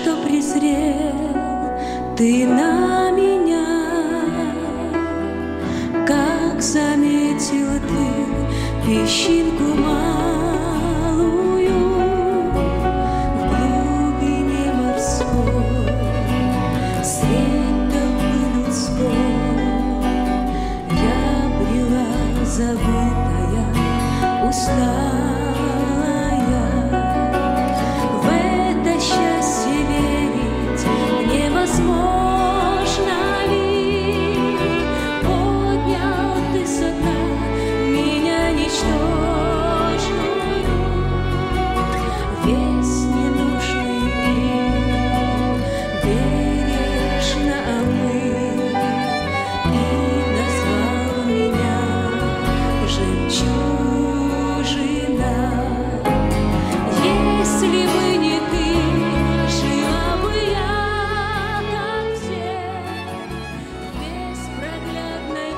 что презрел ты на меня, как заметил ты песчинку малую в глубине морской, света людской, я брела забытая уста.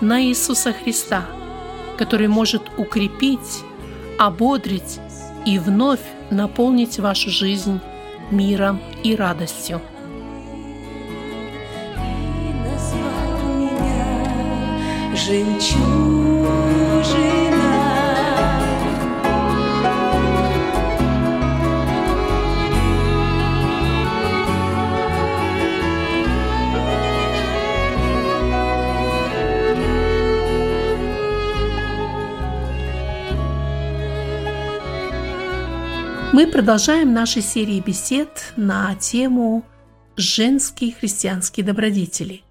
на Иисуса Христа, который может укрепить, ободрить и вновь наполнить вашу жизнь миром и радостью. И назвал меня жемчужиной. Мы продолжаем наши серии бесед на тему «Женские христианские добродетели».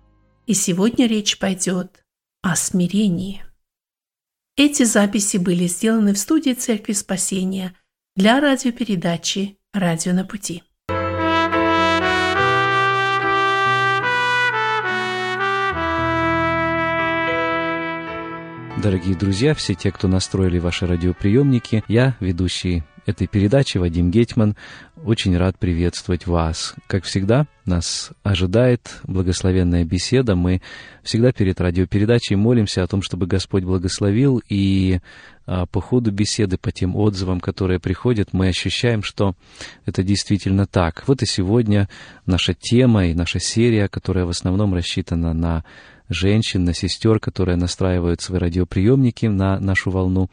И сегодня речь пойдет о смирении. Эти записи были сделаны в студии Церкви Спасения для радиопередачи «Радио на пути». Дорогие друзья, все те, кто настроили ваши радиоприемники, я, ведущий этой передачи Вадим Гетьман, очень рад приветствовать вас. Как всегда, нас ожидает благословенная беседа. Мы всегда перед радиопередачей молимся о том, чтобы Господь благословил, и по ходу беседы, по тем отзывам, которые приходят, мы ощущаем, что это действительно так. Вот и сегодня наша тема и наша серия, которая в основном рассчитана на женщин, на сестер, которые настраивают свои радиоприемники на нашу волну,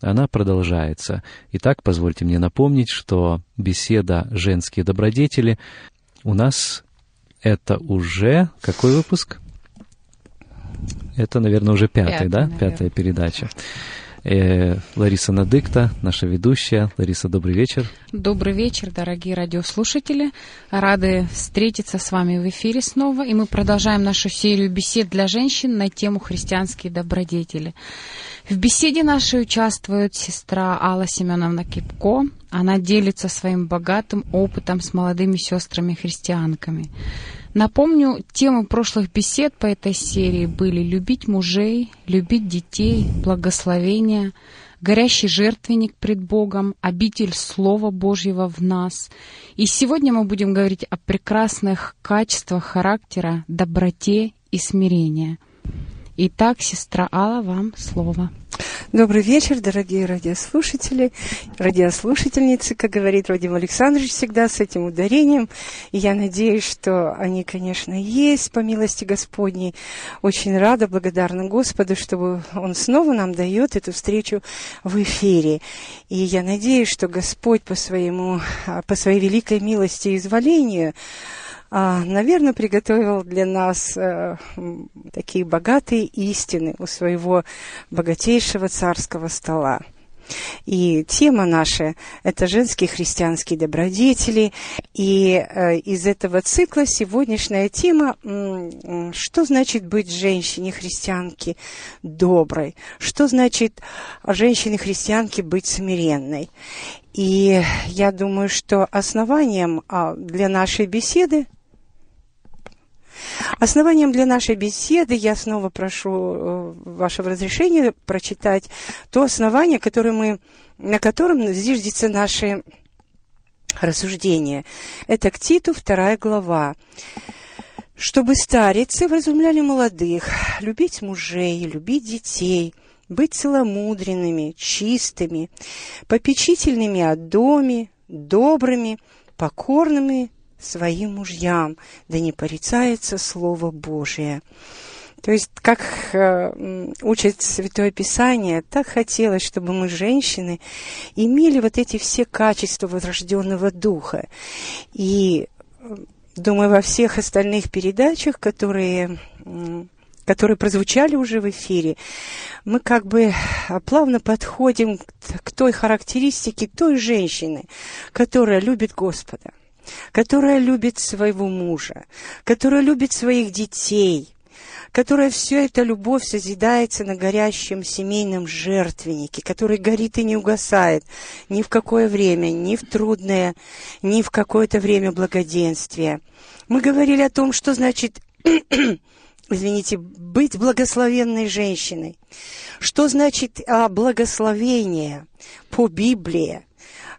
она продолжается. Итак, позвольте мне напомнить, что беседа «Женские добродетели» у нас это уже... Какой выпуск? Это, наверное, уже пятый, да? Наверное. Пятая передача. Лариса Надыкта, наша ведущая. Лариса, добрый вечер. Добрый вечер, дорогие радиослушатели. Рады встретиться с вами в эфире снова. И мы продолжаем нашу серию бесед для женщин на тему «Христианские добродетели». В беседе нашей участвует сестра Алла Семеновна Кипко. Она делится своим богатым опытом с молодыми сестрами-христианками. Напомню, темы прошлых бесед по этой серии были «Любить мужей», «Любить детей», «Благословение», «Горящий жертвенник пред Богом», «Обитель Слова Божьего в нас». И сегодня мы будем говорить о прекрасных качествах характера, доброте и смирении. Итак, сестра Алла, вам слово. Добрый вечер, дорогие радиослушатели, радиослушательницы, как говорит Вадим Александрович всегда с этим ударением. И я надеюсь, что они, конечно, есть, по милости Господней. Очень рада, благодарна Господу, что Он снова нам дает эту встречу в эфире. И я надеюсь, что Господь по своей великой милости и изволению, наверное, приготовил для нас такие богатые истины у своего богатейшего царского стола. И тема наша – это женские христианские добродетели. И из этого цикла сегодняшняя тема «Что значит быть женщине-христианке доброй?», «Что значит женщине-христианке быть смиренной?». И я думаю, что основанием для нашей беседы я снова прошу вашего разрешения прочитать то основание, на котором зиждется наше рассуждение. Это к Титу, 2 глава. «Чтобы старицы вразумляли молодых, любить мужей, любить детей, быть целомудренными, чистыми, попечительными о доме, добрыми, покорными своим мужьям, да не порицается Слово Божие». То есть, как учит Святое Писание, так хотелось, чтобы мы, женщины, имели вот эти все качества возрожденного духа. И, думаю, во всех остальных передачах, которые прозвучали уже в эфире, мы как бы плавно подходим к той характеристике той женщины, которая любит Господа, которая любит своего мужа, которая любит своих детей, которая все эта любовь созидается на горящем семейном жертвеннике, который горит и не угасает ни в какое время, ни в трудное, ни в какое-то время благоденствия. Мы говорили о том, что значит, быть благословенной женщиной, что значит благословение по Библии,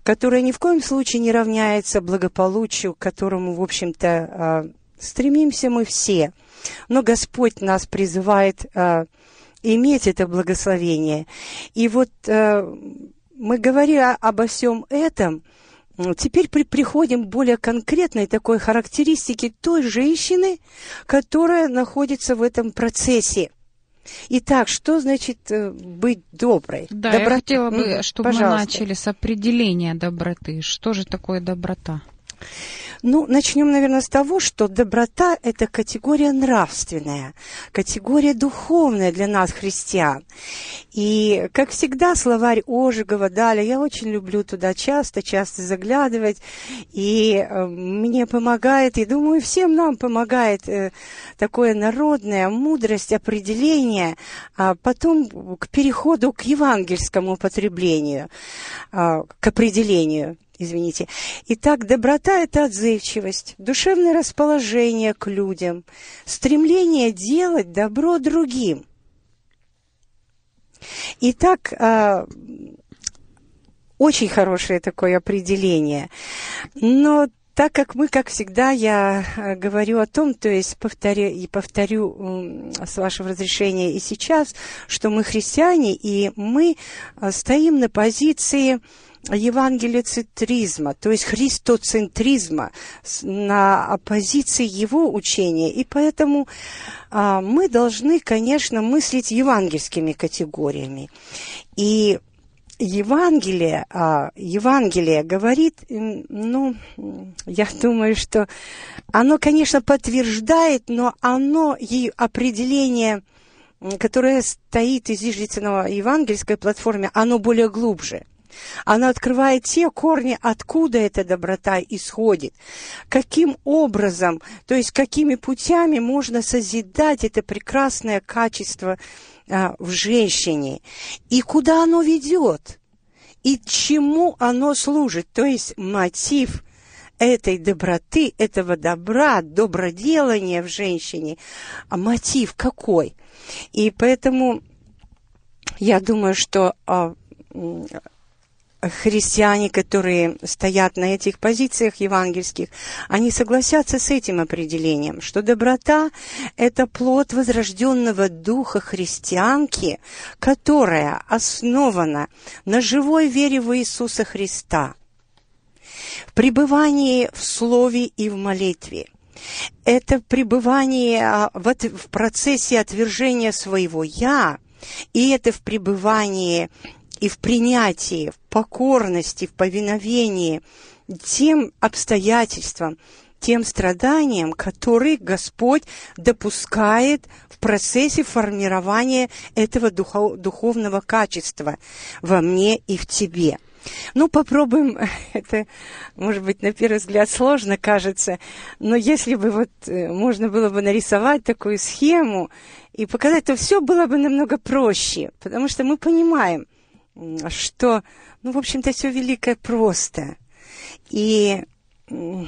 которая ни в коем случае не равняется благополучию, к которому, в общем-то, стремимся мы все. Но Господь нас призывает иметь это благословение. И вот мы, говоря обо всем этом, теперь приходим к более конкретной такой характеристике той женщины, которая находится в этом процессе. Итак, что значит быть доброй? Да, я хотела бы, чтобы мы начали с определения доброты. Что же такое доброта? Ну, начнем, наверное, с того, что доброта – это категория нравственная, категория духовная для нас, христиан. И, как всегда, словарь Ожегова, Даля, я очень люблю туда часто-часто заглядывать, и мне помогает, и, думаю, всем нам помогает такое народное, мудрость, определение, а потом к переходу к евангельскому употреблению, к определению. Итак, доброта – это отзывчивость, душевное расположение к людям, стремление делать добро другим. Итак, очень хорошее такое определение. Но так как мы, как всегда, я говорю о том, то есть повторю с вашего разрешения и сейчас, что мы христиане, и мы стоим на позиции евангелицентризма, то есть христоцентризма, на оппозиции его учения. И поэтому мы должны, конечно, мыслить евангельскими категориями. И Евангелие говорит, ну, я думаю, что оно, конечно, подтверждает, но оно и определение, которое стоит и зиждется на евангельской платформе, оно более глубже. Она открывает те корни, откуда эта доброта исходит, каким образом, то есть какими путями можно созидать это прекрасное качество в женщине, и куда оно ведет, и чему оно служит, то есть мотив этой доброты, этого добра, доброделания в женщине, мотив какой. И поэтому я думаю, что христиане, которые стоят на этих позициях евангельских, они согласятся с этим определением, что доброта – это плод возрожденного духа христианки, которая основана на живой вере в Иисуса Христа, в пребывании в слове и в молитве. Это пребывание в процессе отвержения своего «я», и это в пребывании и в принятии, в покорности, в повиновении тем обстоятельствам, тем страданиям, которые Господь допускает в процессе формирования этого духовного качества во мне и в тебе. Ну, попробуем, это, может быть, на первый взгляд сложно кажется, но если бы вот можно было бы нарисовать такую схему и показать, то все было бы намного проще, потому что мы понимаем, что, ну, в общем-то, все великое просто. И, но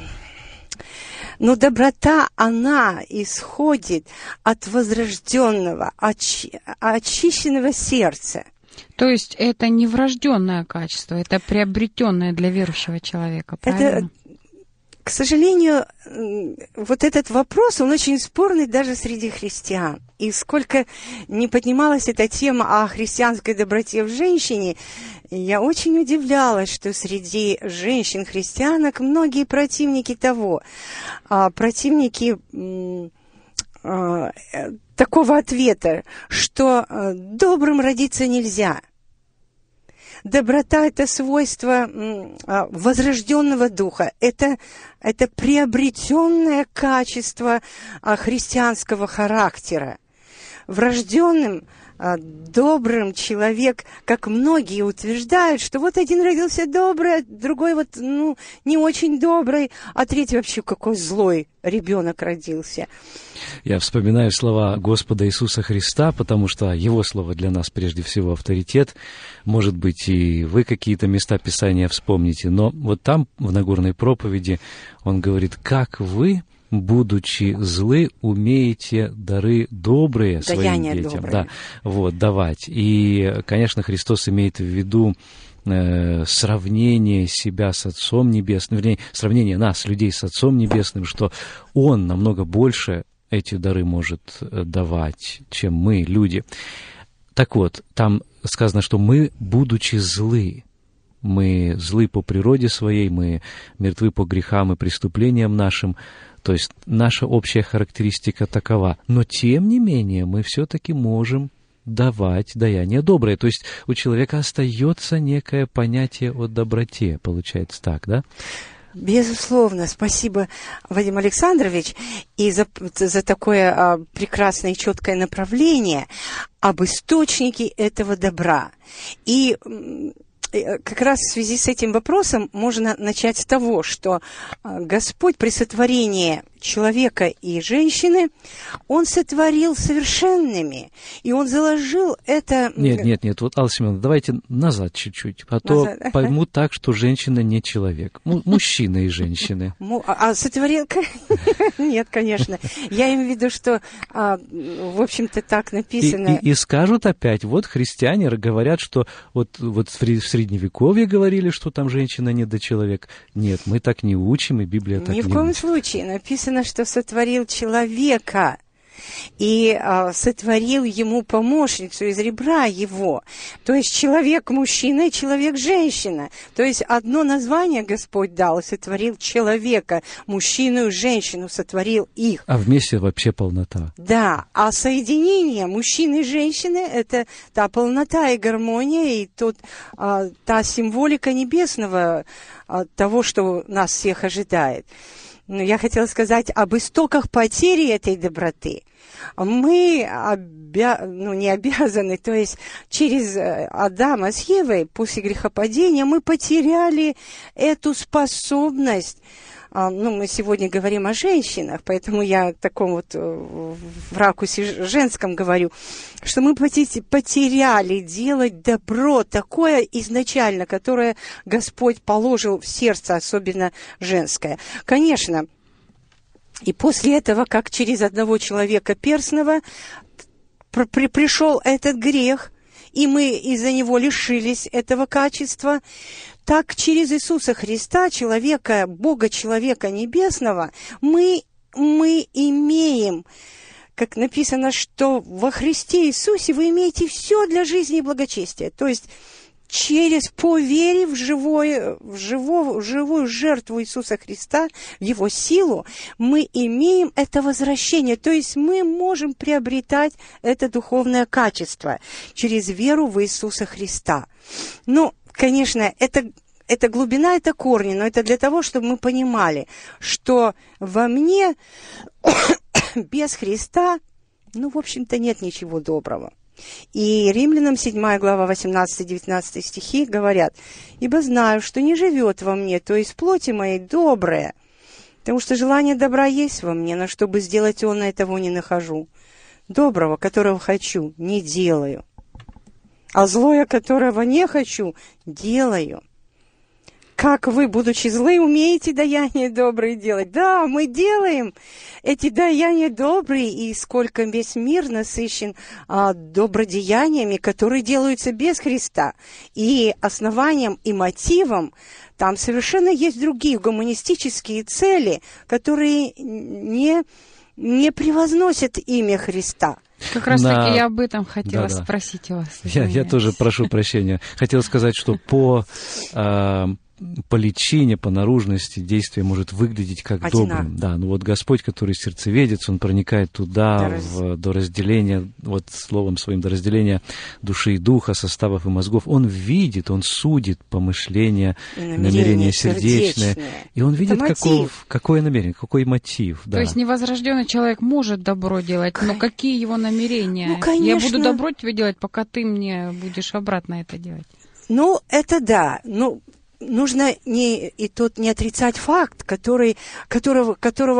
доброта, она исходит от возрожденного, очищенного сердца. То есть это не врожденное качество, это приобретенное для верующего человека, правильно? Это, к сожалению, вот этот вопрос, он очень спорный даже среди христиан. И сколько не поднималась эта тема о христианской доброте в женщине, я очень удивлялась, что среди женщин-христианок многие противники того, противники такого ответа, что добрым родиться нельзя. Доброта – это свойство возрожденного духа, это приобретенное качество христианского характера. Врожденным добрым человек, как многие утверждают, что вот один родился добрый, другой вот, ну, не очень добрый, а третий вообще какой злой ребенок родился. Я вспоминаю слова Господа Иисуса Христа, потому что Его слово для нас прежде всего авторитет. Может быть, и вы какие-то места Писания вспомните, но вот там, в Нагорной проповеди, Он говорит, как вы... будучи злы, умеете дары добрые своим детям, да, вот, давать. И, конечно, Христос имеет в виду сравнение себя с Отцом Небесным, вернее, сравнение нас, людей, с Отцом Небесным, что Он намного больше эти дары может давать, чем мы, люди. Так вот, там сказано, что мы, будучи злы, мы злы по природе своей, мы мертвы по грехам и преступлениям нашим. То есть наша общая характеристика такова. Но тем не менее мы все-таки можем давать даяние доброе. То есть у человека остается некое понятие о доброте. Получается так, да? Безусловно. Спасибо, Вадим Александрович, и за такое прекрасное и четкое направление об источнике этого добра. И... как раз в связи с этим вопросом можно начать с того, что Господь при сотворении человека и женщины, Он сотворил совершенными, и Он заложил это... Нет, вот, Алла Семеновна, давайте назад чуть-чуть, а назад. То поймут так, что женщина не человек, мужчина и женщины. А сотворил... Нет, конечно. Я имею в виду, что, в общем-то, так написано... И скажут опять, вот христиане говорят, что вот в Средневековье говорили, что там женщина не до человека. Нет, мы так не учим, и Библия так не учит. Ни в коем случае написано, что сотворил человека и сотворил ему помощницу из ребра его. То есть человек-мужчина и человек-женщина. То есть одно название Господь дал, сотворил человека, мужчину и женщину, сотворил их. А вместе вообще полнота. Да, а соединение мужчины и женщины – это та полнота и гармония, и та символика небесного, того, что нас всех ожидает. Но я хотела сказать об истоках потери этой доброты. Мы не обязаны, то есть через Адама с Евой, после грехопадения, мы потеряли эту способность. Ну, мы сегодня говорим о женщинах, поэтому я в таком вот в ракурсе женском говорю, что мы потеряли делать добро такое изначально, которое Господь положил в сердце, особенно женское. Конечно, и после этого, как через одного человека перстного, пришел этот грех, и мы из-за него лишились этого качества, так через Иисуса Христа, человека, Бога, человека небесного, мы имеем, как написано, что во Христе Иисусе вы имеете все для жизни и благочестия. То есть через по вере в живую жертву Иисуса Христа, в Его силу, мы имеем это возвращение. То есть мы можем приобретать это духовное качество через веру в Иисуса Христа. Ну, конечно, это, это глубина, это корни, но это для того, чтобы мы понимали, что во мне без Христа, ну, в общем-то, нет ничего доброго. И Римлянам 7 глава 18-19 стихи говорят: «Ибо знаю, что не живет во мне, то есть плоти моей, доброе, потому что желание добра есть во мне, но чтобы сделать оно, я того не нахожу. Доброго, которого хочу, не делаю, а злое, которого не хочу, делаю. Как вы, будучи злы, умеете даяния добрые делать?» Да, мы делаем эти даяния добрые, и сколько весь мир насыщен добродеяниями, которые делаются без Христа. И основанием и мотивом там совершенно есть другие гуманистические цели, которые не превозносят имя Христа. Как раз таки я об этом хотела спросить у вас. Я тоже прошу прощения. Хотел сказать, что по личине, по наружности действие может выглядеть как добрым. Да, но вот Господь, который сердцеведец, Он проникает туда, до разделения, вот словом своим, до разделения души и духа, составов и мозгов. Он видит, Он судит помышления, намерения сердечные. И Он видит, какое намерение, какой мотив. Да. То есть невозрожденный человек может добро делать, но какие его намерения? Ну, конечно. Я буду добро тебе делать, пока ты мне будешь обратно это делать. Ну, это да. Ну, нужно не отрицать факт, которого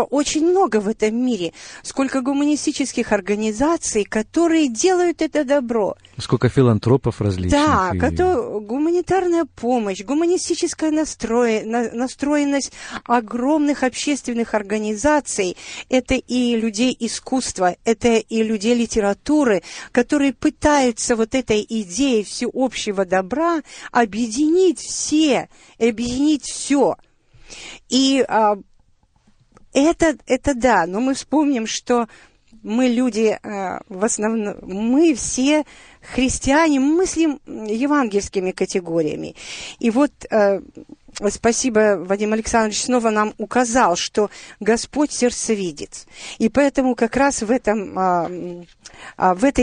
очень много в этом мире. Сколько гуманистических организаций, которые делают это добро. Сколько филантропов различных. Да, гуманитарная помощь, гуманистическая настроенность огромных общественных организаций. Это и людей искусства, это и людей литературы, которые пытаются вот этой идеей всеобщего добра объединить все. И это да, но мы вспомним, что мы люди, в основном, мы все христиане, мыслим евангельскими категориями. И вот спасибо, Вадим Александрович снова нам указал, что Господь сердцевидец. И поэтому как раз в этой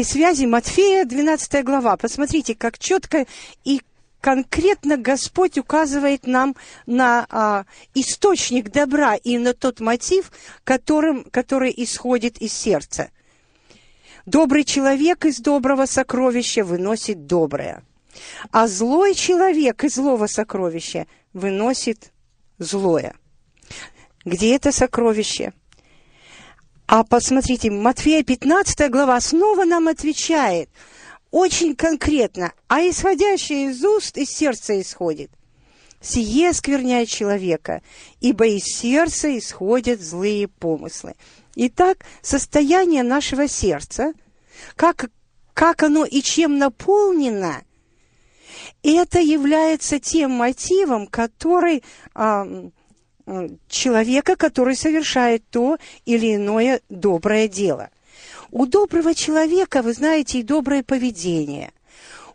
связи Матфея 12 глава, посмотрите, как четко и конкретно Господь указывает нам на источник добра и на тот мотив, который исходит из сердца. «Добрый человек из доброго сокровища выносит доброе, а злой человек из злого сокровища выносит злое». Где это сокровище? А посмотрите, Матфея 15 глава снова нам отвечает – очень конкретно, а исходящее из уст, из сердца исходит. «Сие оскверняет человека, ибо из сердца исходят злые помыслы». Итак, состояние нашего сердца, как оно и чем наполнено, это является тем мотивом, который человека, который совершает то или иное доброе дело. У доброго человека, вы знаете, и доброе поведение.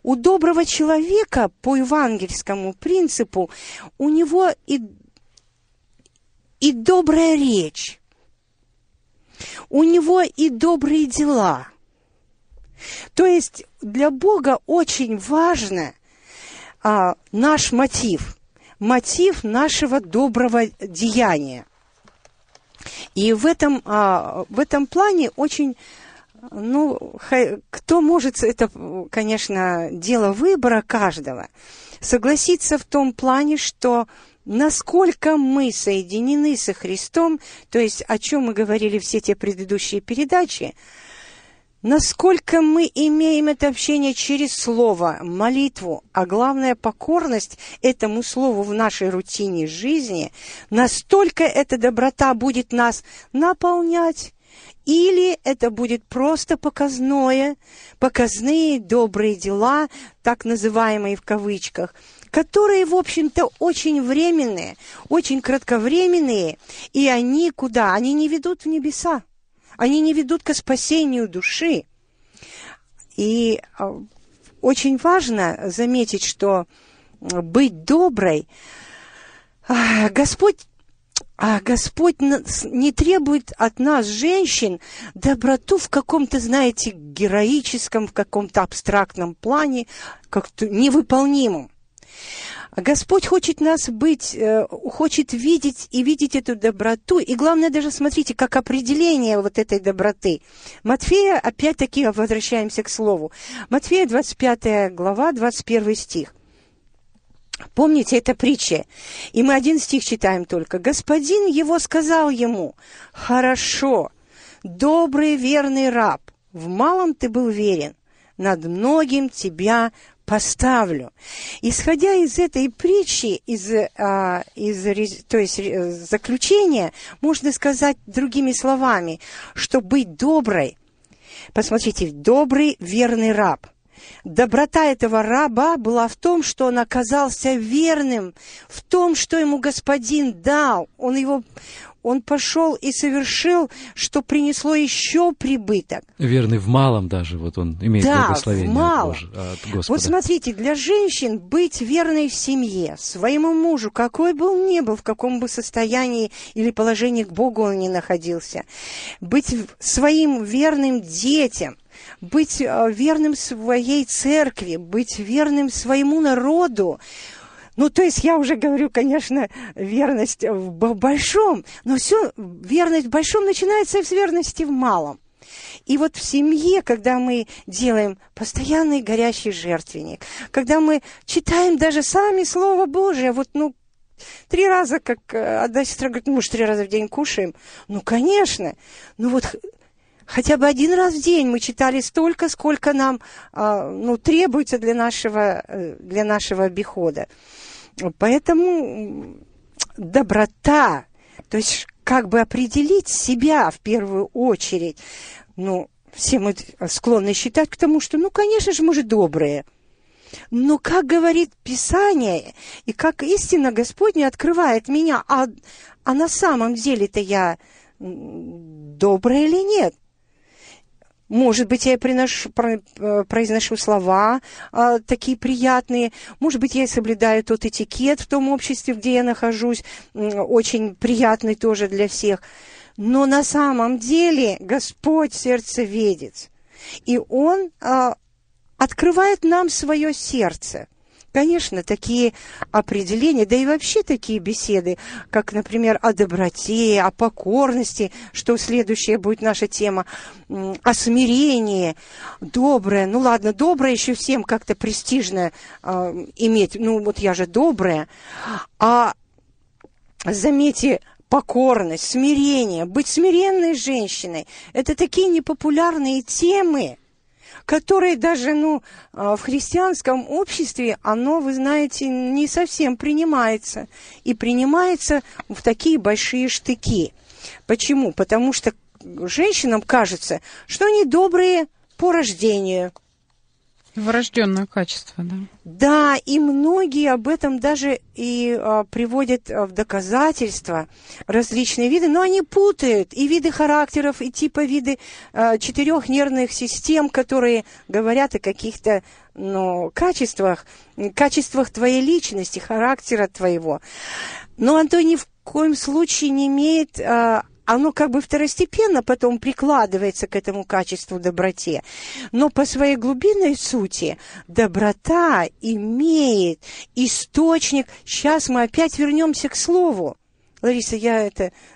У доброго человека, по евангельскому принципу, у него и добрая речь, у него и добрые дела. То есть для Бога очень важно наш мотив нашего доброго деяния. И в этом плане очень... Ну, кто может, это, конечно, дело выбора каждого, согласиться в том плане, что насколько мы соединены со Христом, то есть о чем мы говорили все те предыдущие передачи, насколько мы имеем это общение через слово, молитву, а главное покорность этому слову в нашей рутине жизни, настолько эта доброта будет нас наполнять, или это будет просто показные добрые дела, так называемые в кавычках, которые, в общем-то, очень временные, очень кратковременные, и они куда? Они не ведут в небеса, они не ведут ко спасению души. И очень важно заметить, что быть доброй Господь не требует от нас, женщин, доброту в каком-то, знаете, героическом, в каком-то абстрактном плане, как-то невыполнимом. Господь хочет нас быть, хочет видеть и видеть эту доброту. И главное, даже смотрите, как определение вот этой доброты. Матфея, опять-таки, возвращаемся к слову. Матфея, 25 глава, 21 стих. Помните, это притча. И мы один стих читаем только. «Господин его сказал ему: хорошо, добрый верный раб, в малом ты был верен, над многим тебя поставлю». Исходя из этой притчи, из заключения, можно сказать другими словами, что быть доброй. Посмотрите, добрый, верный раб. Доброта этого раба была в том, что он оказался верным, в том, что ему господин дал. Он пошел и совершил, что принесло еще прибыток. Верный в малом даже, вот он имеет благословение в малом. От Господа. Вот смотрите, для женщин быть верной в семье, своему мужу, какой бы он ни был, в каком бы состоянии или положении к Богу он ни находился, быть своим верным детям, быть верным своей церкви, быть верным своему народу. Ну, то есть я уже говорю, конечно, верность в большом, но все верность в большом начинается с верности в малом. И вот в семье, когда мы делаем постоянный горящий жертвенник, когда мы читаем даже сами Слово Божие, вот, ну, 3 раза, как одна сестра говорит, ну, мы же 3 раза в день кушаем. Ну, конечно, ну вот... Хотя бы 1 раз в день мы читали столько, сколько нам требуется для нашего обихода. Поэтому доброта, то есть как бы определить себя в первую очередь. Ну, все мы склонны считать к тому, что, ну, конечно же, мы же добрые. Но как говорит Писание, и как истина Господня открывает меня, а на самом деле-то я добрая или нет? Может быть, я произношу слова такие приятные. Может быть, я соблюдаю тот этикет в том обществе, где я нахожусь, очень приятный тоже для всех. Но на самом деле Господь сердцеведец. И Он открывает нам свое сердце. Конечно, такие определения, да и вообще такие беседы, как, например, о доброте, о покорности, что следующая будет наша тема, о смирении, доброе. Ну ладно, доброе еще всем как-то престижно иметь. Ну вот я же добрая. А заметьте, покорность, смирение, быть смиренной женщиной – это такие непопулярные темы, которые даже, в христианском обществе, оно, вы знаете, не совсем принимается. И принимается в такие большие штыки. Почему? Потому что женщинам кажется, что они добрые по рождению. Врожденное качество, да. Да, и многие об этом даже и приводят в доказательства различные виды, но они путают и виды характеров, и виды 4 нервных систем, которые говорят о каких-то качествах твоей личности, характера твоего. Но оно ни в коем случае не имеет... Оно как бы второстепенно потом прикладывается к этому качеству доброте. Но по своей глубинной сути доброта имеет источник. Сейчас мы опять вернемся к слову. Лариса, я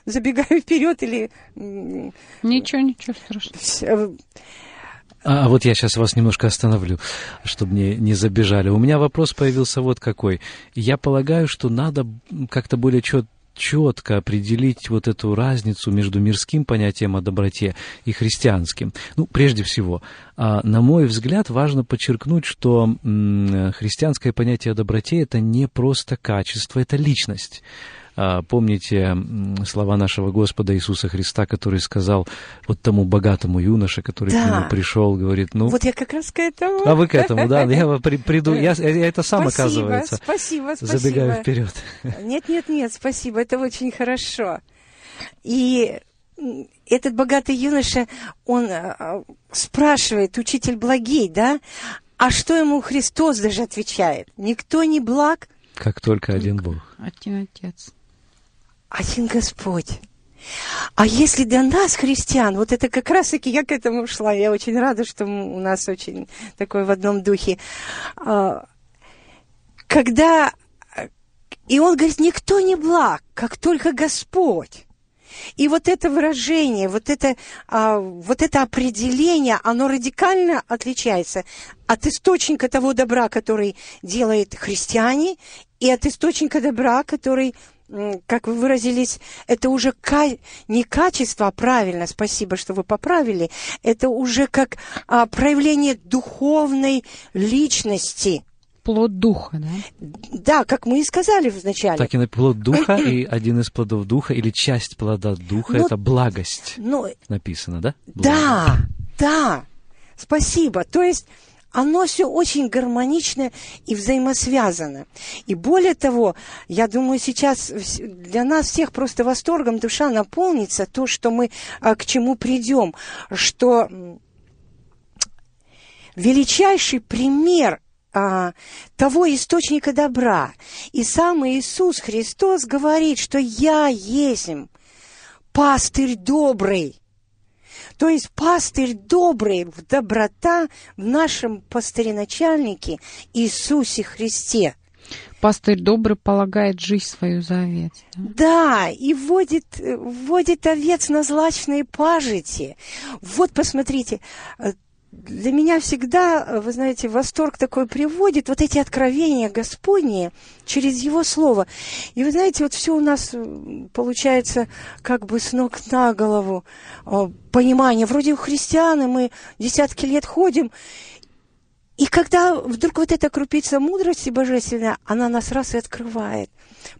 забегаю вперед или... Ничего страшного. А вот я сейчас вас немножко остановлю, чтобы не забежали. У меня вопрос появился вот какой. Я полагаю, что надо как-то более четко определить вот эту разницу между мирским понятием о доброте и христианским. Прежде всего, на мой взгляд, важно подчеркнуть, что христианское понятие о доброте – это не просто качество, это личность. Помните слова нашего Господа Иисуса Христа, который сказал вот тому богатому юноше, который к нему пришел, говорит, Вот я как раз к этому. А вы к этому, да, я приду, я это сам, оказывается. Спасибо. Забегаю вперед. Нет, спасибо, это очень хорошо. И этот богатый юноша, он спрашивает, учитель благий, да, а что ему Христос даже отвечает? Никто не благ, как только один Бог. Один Отец. Один Господь. А если для нас, христиан, вот это как раз-таки я к этому шла, я очень рада, что у нас очень такое в одном духе. Когда И он говорит, никто не благ, как только Господь. И вот это выражение, вот это определение, оно радикально отличается от источника того добра, который делают христиане, и от источника добра, который, как вы выразились, это уже не качество, правильно, спасибо, что вы поправили, это уже как проявление духовной личности. Плод духа, да? Да, как мы и сказали вначале. Так и плод духа, и один из плодов духа, или часть плода духа, но, это благость, написано, да? Благость. Да, да, спасибо. То есть оно все очень гармонично и взаимосвязано. И более того, я думаю, сейчас для нас всех просто восторгом душа наполнится, то, что мы к чему придем, что величайший пример того источника добра. И сам Иисус Христос говорит, что «Я есть пастырь добрый». То есть пастырь добрый, доброта в нашем пастыреначальнике Иисусе Христе. Пастырь добрый полагает жизнь свою за овец. Да, да, и вводит овец на злачные пажити. Вот, посмотрите, для меня всегда, вы знаете, восторг такой приводит, вот эти откровения Господни через Его Слово. И вы знаете, вот все у нас получается как бы с ног на голову понимание. Вроде у христиан, и мы десятки лет ходим, и когда вдруг вот эта крупица мудрости божественная, она нас раз и открывает.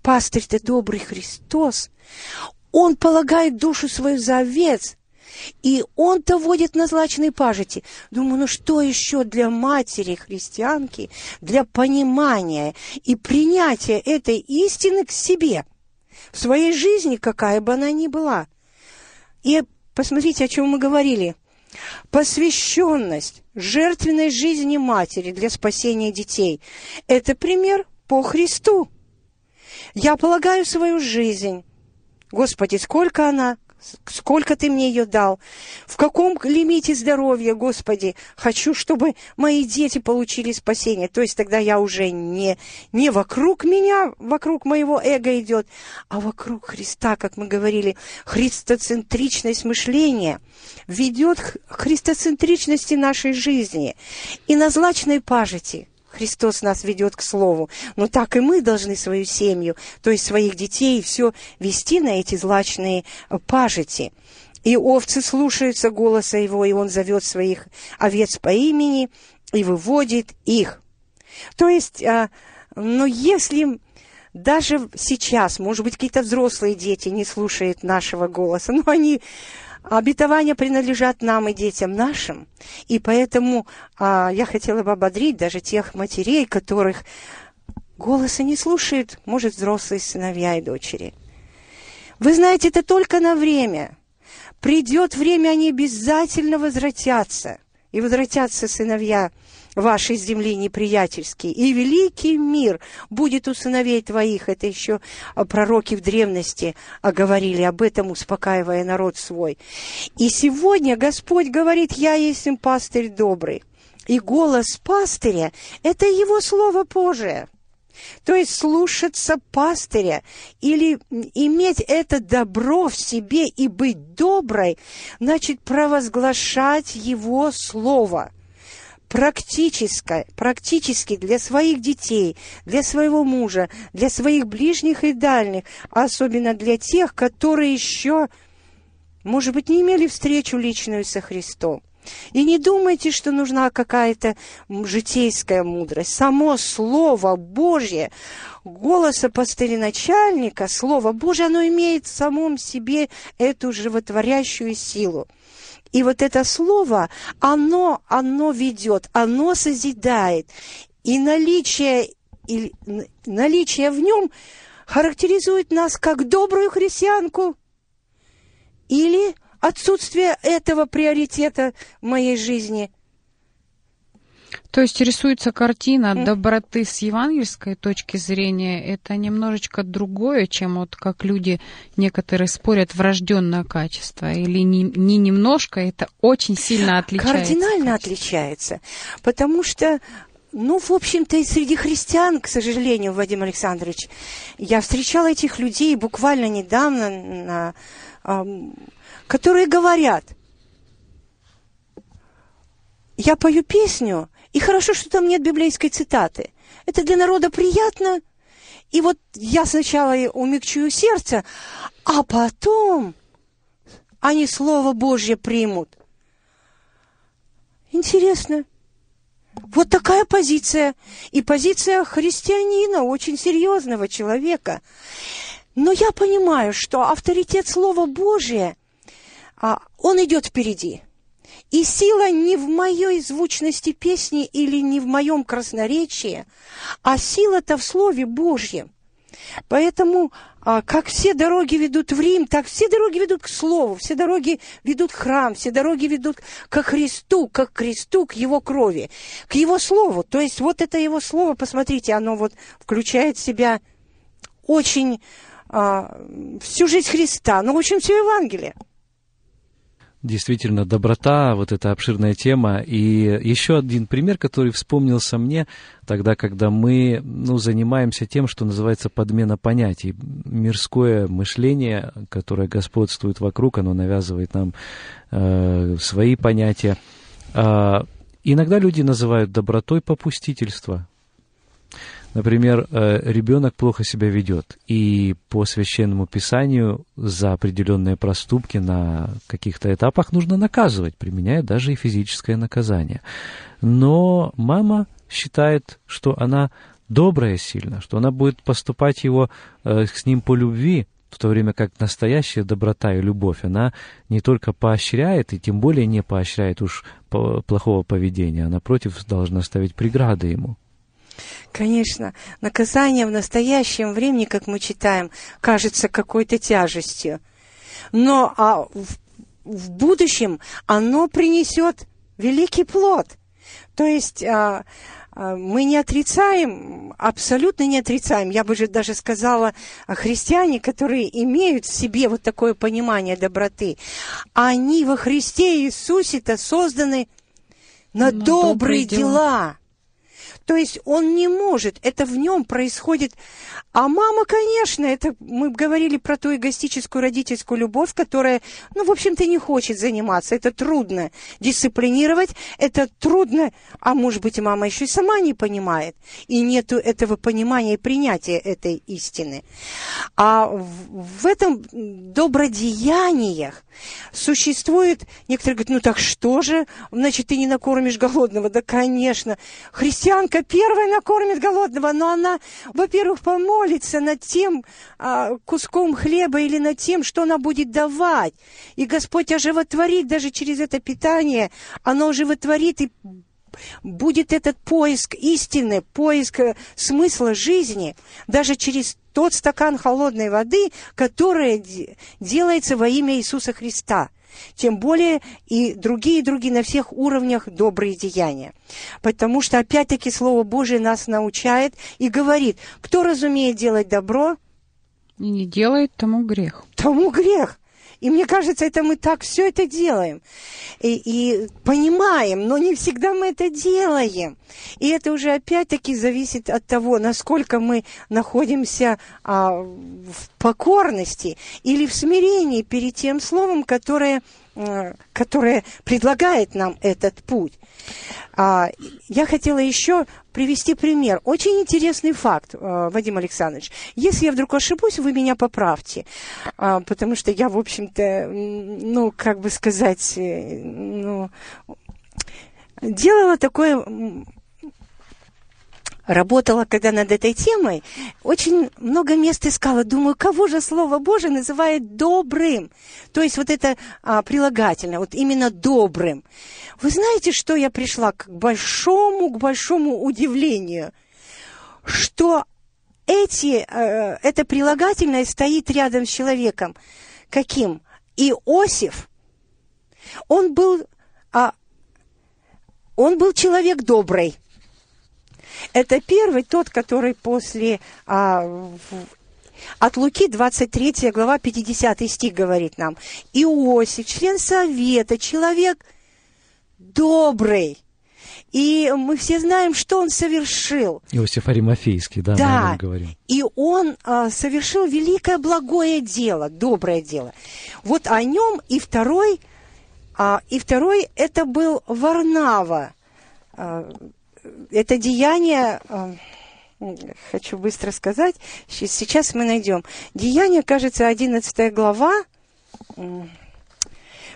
Пастырь, ты добрый Христос, Он полагает душу свою за овец, и Он-то водит на злачные пажити. Думаю, ну что еще для матери христианки, для понимания и принятия этой истины к себе, в своей жизни, какая бы она ни была. И посмотрите, о чем мы говорили. Посвященность жертвенной жизни матери для спасения детей – это пример по Христу. Я полагаю свою жизнь. Господи, сколько она? Сколько Ты мне ее дал? В каком лимите здоровья, Господи? Хочу, чтобы мои дети получили спасение. То есть тогда я уже не вокруг меня, вокруг моего эго идет, а вокруг Христа, как мы говорили, христоцентричность мышления ведет к христоцентричности нашей жизни. И на злачной пажити Христос нас ведет к Слову. Но так и мы должны свою семью, то есть своих детей, все вести на эти злачные пажити. И овцы слушаются голоса Его, и Он зовет своих овец по имени и выводит их. То есть, но если даже сейчас, может быть, какие-то взрослые дети не слушают нашего голоса, но они... Обетования принадлежат нам и детям нашим, и поэтому я хотела бы ободрить даже тех матерей, которых голоса не слушают, может, взрослые сыновья и дочери. Вы знаете, это только на время. Придет время, они обязательно возвратятся, и возвратятся сыновья вашей земли неприятельские, и великий мир будет у сыновей твоих. Это еще пророки в древности говорили об этом, успокаивая народ свой. И сегодня Господь говорит, я есть им пастырь добрый. И голос пастыря – это Его Слово Божие. То есть слушаться пастыря или иметь это добро в себе и быть доброй, значит провозглашать Его Слово. Практически для своих детей, для своего мужа, для своих ближних и дальних, особенно для тех, которые еще, может быть, не имели встречу личную со Христом. И не думайте, что нужна какая-то житейская мудрость. Само Слово Божье, голоса пастыря-начальника, Слово Божье, оно имеет в самом себе эту животворящую силу. И вот это слово, оно ведет, оно созидает. И наличие в нем характеризует нас как добрую христианку. Или отсутствие этого приоритета в моей жизни. То есть рисуется картина доброты с евангельской точки зрения. Это немножечко другое, чем вот как люди некоторые спорят врожденное качество. Или не немножко, это очень сильно отличается. Кардинально отличается. Потому что Ну, в общем-то, и среди христиан, к сожалению, Вадим Александрович, я встречала этих людей буквально недавно, которые говорят: я пою песню, и хорошо, что там нет библейской цитаты. Это для народа приятно, и вот я сначала умягчую сердце, а потом они Слово Божье примут. Интересно. Вот такая позиция. И позиция христианина, очень серьезного человека. Но я понимаю, что авторитет Слова Божия, он идет впереди. И сила не в моей звучности песни или не в моем красноречии, а сила-то в Слове Божьем. Поэтому, как все дороги ведут в Рим, так все дороги ведут к Слову, все дороги ведут в храм, все дороги ведут ко Христу, к Его крови, к Его Слову. То есть вот это Его Слово, посмотрите, оно вот включает в себя очень всю жизнь Христа, ну, в общем, все Евангелие. Действительно, доброта, вот эта обширная тема. И еще один пример, который вспомнился мне тогда, когда мы занимаемся тем, что называется подмена понятий. Мирское мышление, которое господствует вокруг, оно навязывает нам свои понятия. Иногда люди называют добротой попустительство. Например, ребенок плохо себя ведет, и по Священному Писанию за определенные проступки на каких-то этапах нужно наказывать, применяя даже и физическое наказание. Но мама считает, что она добрая сильно, что она будет поступать с ним по любви, в то время как настоящая доброта и любовь, она не только поощряет, и тем более не поощряет уж плохого поведения, а напротив должна ставить преграды ему. Конечно, наказание в настоящем времени, как мы читаем, кажется какой-то тяжестью. Но в будущем оно принесет великий плод. То есть мы не отрицаем, абсолютно не отрицаем, я бы же даже сказала, христиане, которые имеют в себе вот такое понимание доброты, они во Христе Иисусе-то созданы на добрые дела. То есть он не может, это в нем происходит. А мама, конечно, это мы говорили про ту эгоистическую родительскую любовь, которая, в общем-то, не хочет заниматься. Это трудно дисциплинировать, это трудно, а может быть, мама еще и сама не понимает, и нету этого понимания и принятия этой истины. А в этом добродеяниях существует, некоторые говорят, так что же, значит, ты не накормишь голодного? Да, конечно, христианка первая накормит голодного, но она, во-первых, помолится над тем куском хлеба или над тем, что она будет давать. И Господь оживотворит даже через это питание, оно оживотворит, и будет этот поиск истины, поиск смысла жизни, даже через тот стакан холодной воды, который делается во имя Иисуса Христа. Тем более и другие на всех уровнях добрые деяния. Потому что, опять-таки, Слово Божие нас научает и говорит: кто разумеет делать добро и не делает, тому грех. Тому грех. И мне кажется, это мы так все это делаем. И понимаем, но не всегда мы это делаем. И это уже опять-таки зависит от того, насколько мы находимся в покорности или в смирении перед тем словом, которое предлагает нам этот путь. Я хотела еще привести пример. Очень интересный факт, Вадим Александрович. Если я вдруг ошибусь, вы меня поправьте, потому что я, в общем-то, делала такое... Работала, когда над этой темой, очень много мест искала. Думаю, кого же Слово Божие называет добрым? То есть вот это прилагательное, вот именно добрым. Вы знаете, что я пришла к большому удивлению? Что это прилагательное стоит рядом с человеком. Каким? Иосиф. Он был человек добрый. Это первый, тот, который после... От Луки 23 глава 50 стих говорит нам: Иосиф, член совета, человек добрый. И мы все знаем, что он совершил. Иосиф Аримафейский, да, мы о нем говорим. И он совершил великое благое дело, доброе дело. Вот о нем и второй это был Варнава. Это деяние, хочу быстро сказать, сейчас мы найдем. Деяние, кажется, 11 глава.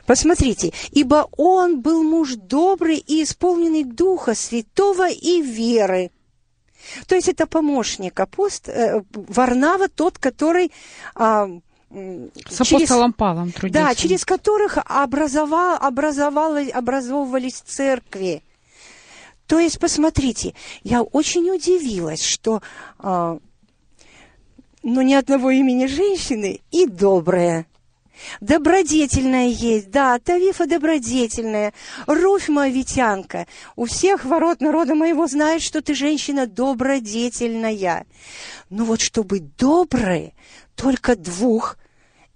Посмотрите, ибо он был муж добрый и исполненный Духа Святого и веры. То есть это помощник Варнава, тот, который с апостолом Павлом трудился. Да, через которых образовывались церкви. То есть, посмотрите, я очень удивилась, что ни одного имени женщины и добрая. Добродетельная есть, да, Тавифа добродетельная, Руфь Моавитянка. У всех ворот народа моего знают, что ты женщина добродетельная. Но вот чтобы добрые, только двух,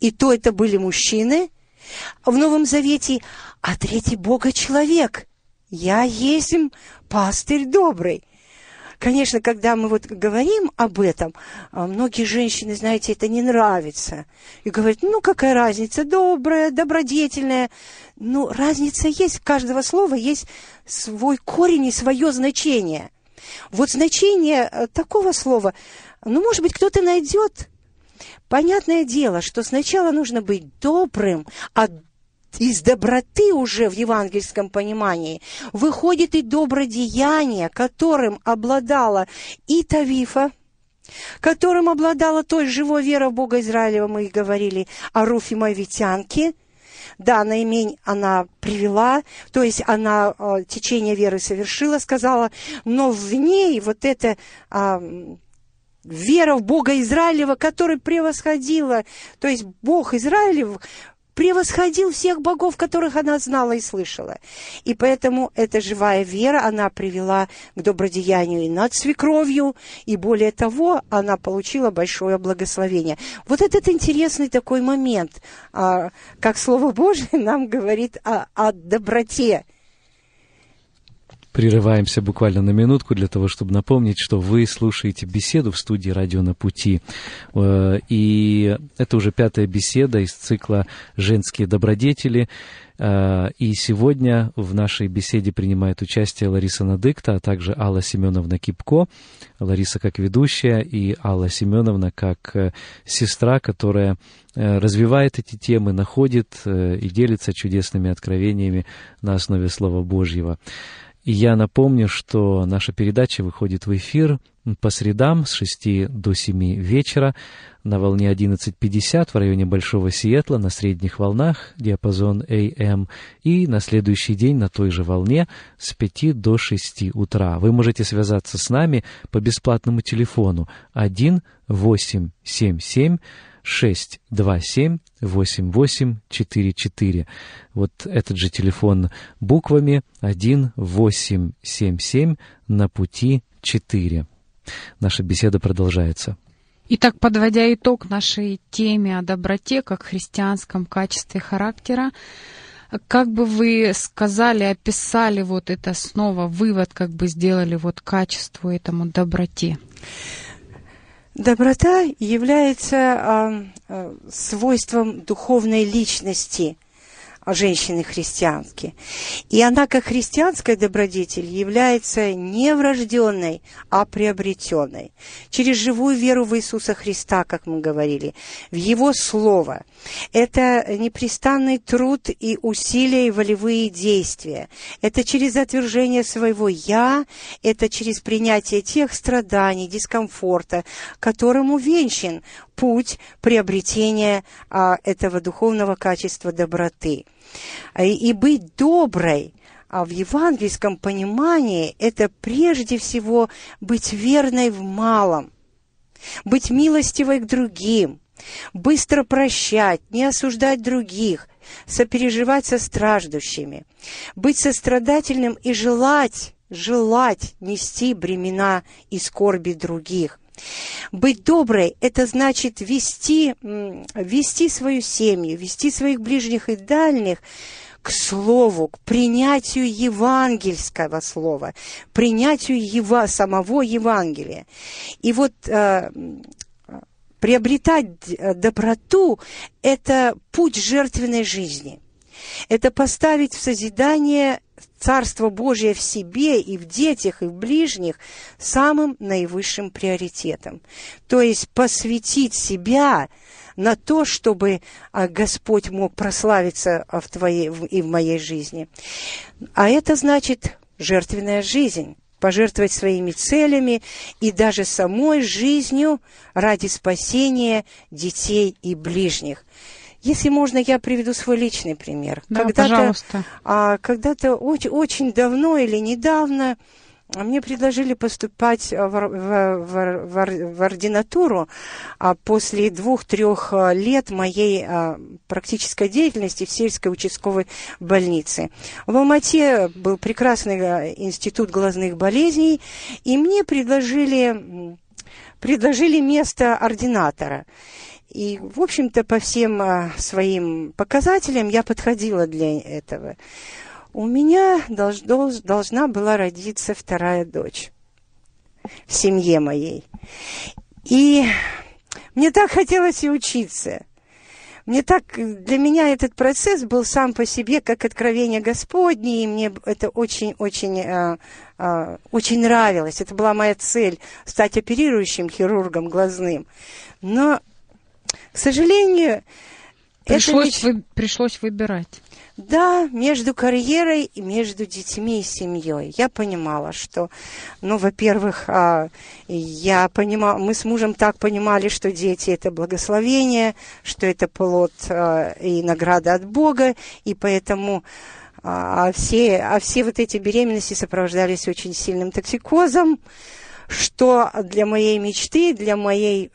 и то это были мужчины, в Новом Завете, а третий Бога человек. Я есть им пастырь добрый. Конечно, когда мы вот говорим об этом, многие женщины, знаете, это не нравится. И говорят, какая разница, добрая, добродетельная. Но разница есть, у каждого слова есть свой корень и свое значение. Вот значение такого слова, может быть, кто-то найдет. Понятное дело, что сначала нужно быть добрым, а из доброты уже в евангельском понимании выходит и добродеяние, которым обладала и Тавифа, которым обладала той живой вера в Бога Израилева, мы и говорили о Руфе Моавитянке. Да, на имень она привела, то есть она течение веры совершила, сказала, но в ней вот это... вера в Бога Израилева, которая превосходила, то есть Бог Израилев превосходил всех богов, которых она знала и слышала. И поэтому эта живая вера, она привела к добродеянию и над свекровью, и более того, она получила большое благословение. Вот этот интересный такой момент, как Слово Божие нам говорит о доброте. Прерываемся буквально на минутку для того, чтобы напомнить, что вы слушаете беседу в студии «Радио на пути». И это уже 5-я беседа из цикла «Женские добродетели». И сегодня в нашей беседе принимает участие Лариса Надыкта, а также Алла Семеновна Кипко. Лариса как ведущая и Алла Семеновна как сестра, которая развивает эти темы, находит и делится чудесными откровениями на основе Слова Божьего. И я напомню, что наша передача выходит в эфир по средам с 6 до 7 вечера на волне 11:50 в районе Большого Сиэтла, на средних волнах, диапазон AM, и на следующий день на той же волне с 5 до 6 утра. Вы можете связаться с нами по бесплатному телефону 1-877-627-8844. Вот этот же телефон буквами 1877 на пути 4. Наша беседа продолжается. Итак, подводя итог нашей теме о доброте как христианском качестве характера, как бы вы сказали, описали вот это снова, вывод как бы сделали вот качеству этому доброте? Доброта является свойством духовной личности женщины-христианки. И она, как христианская добродетель, является не врожденной, а приобретенной. Через живую веру в Иисуса Христа, как мы говорили, в Его Слово. Это непрестанный труд и усилия, и волевые действия. Это через отвержение своего «я», это через принятие тех страданий, дискомфорта, которым увенчан путь приобретения этого духовного качества доброты. И быть доброй в евангельском понимании – это прежде всего быть верной в малом, быть милостивой к другим, быстро прощать, не осуждать других, сопереживать со страждущими, быть сострадательным и желать нести бремена и скорби других. Быть доброй – это значит вести свою семью, вести своих ближних и дальних к слову, к принятию евангельского слова, принятию самого Евангелия. И вот приобретать доброту – это путь жертвенной жизни. Это поставить в созидание Царство Божие в себе и в детях, и в ближних самым наивысшим приоритетом. То есть посвятить себя на то, чтобы Господь мог прославиться в твоей и в моей жизни. А это значит жертвенная жизнь. Пожертвовать своими целями и даже самой жизнью ради спасения детей и ближних. Если можно, я приведу свой личный пример. Да, пожалуйста. Когда-то очень давно или недавно мне предложили поступать в ординатуру после 2-3 лет моей практической деятельности в сельской участковой больнице. В Алмате был прекрасный институт глазных болезней, и мне предложили место ординатора. И, в общем-то, по всем своим показателям я подходила для этого. У меня должна была родиться вторая дочь в семье моей. И мне так хотелось и учиться. Для меня этот процесс был сам по себе как откровение Господне, и мне это очень нравилось. Это была моя цель – стать оперирующим хирургом глазным. Но... К сожалению, пришлось выбирать. Да, между карьерой и между детьми и семьей. Я понимала, что, во-первых, мы с мужем так понимали, что дети – это благословение, что это плод и награда от Бога, и поэтому... все вот эти беременности сопровождались очень сильным токсикозом, что для моей мечты, для моей...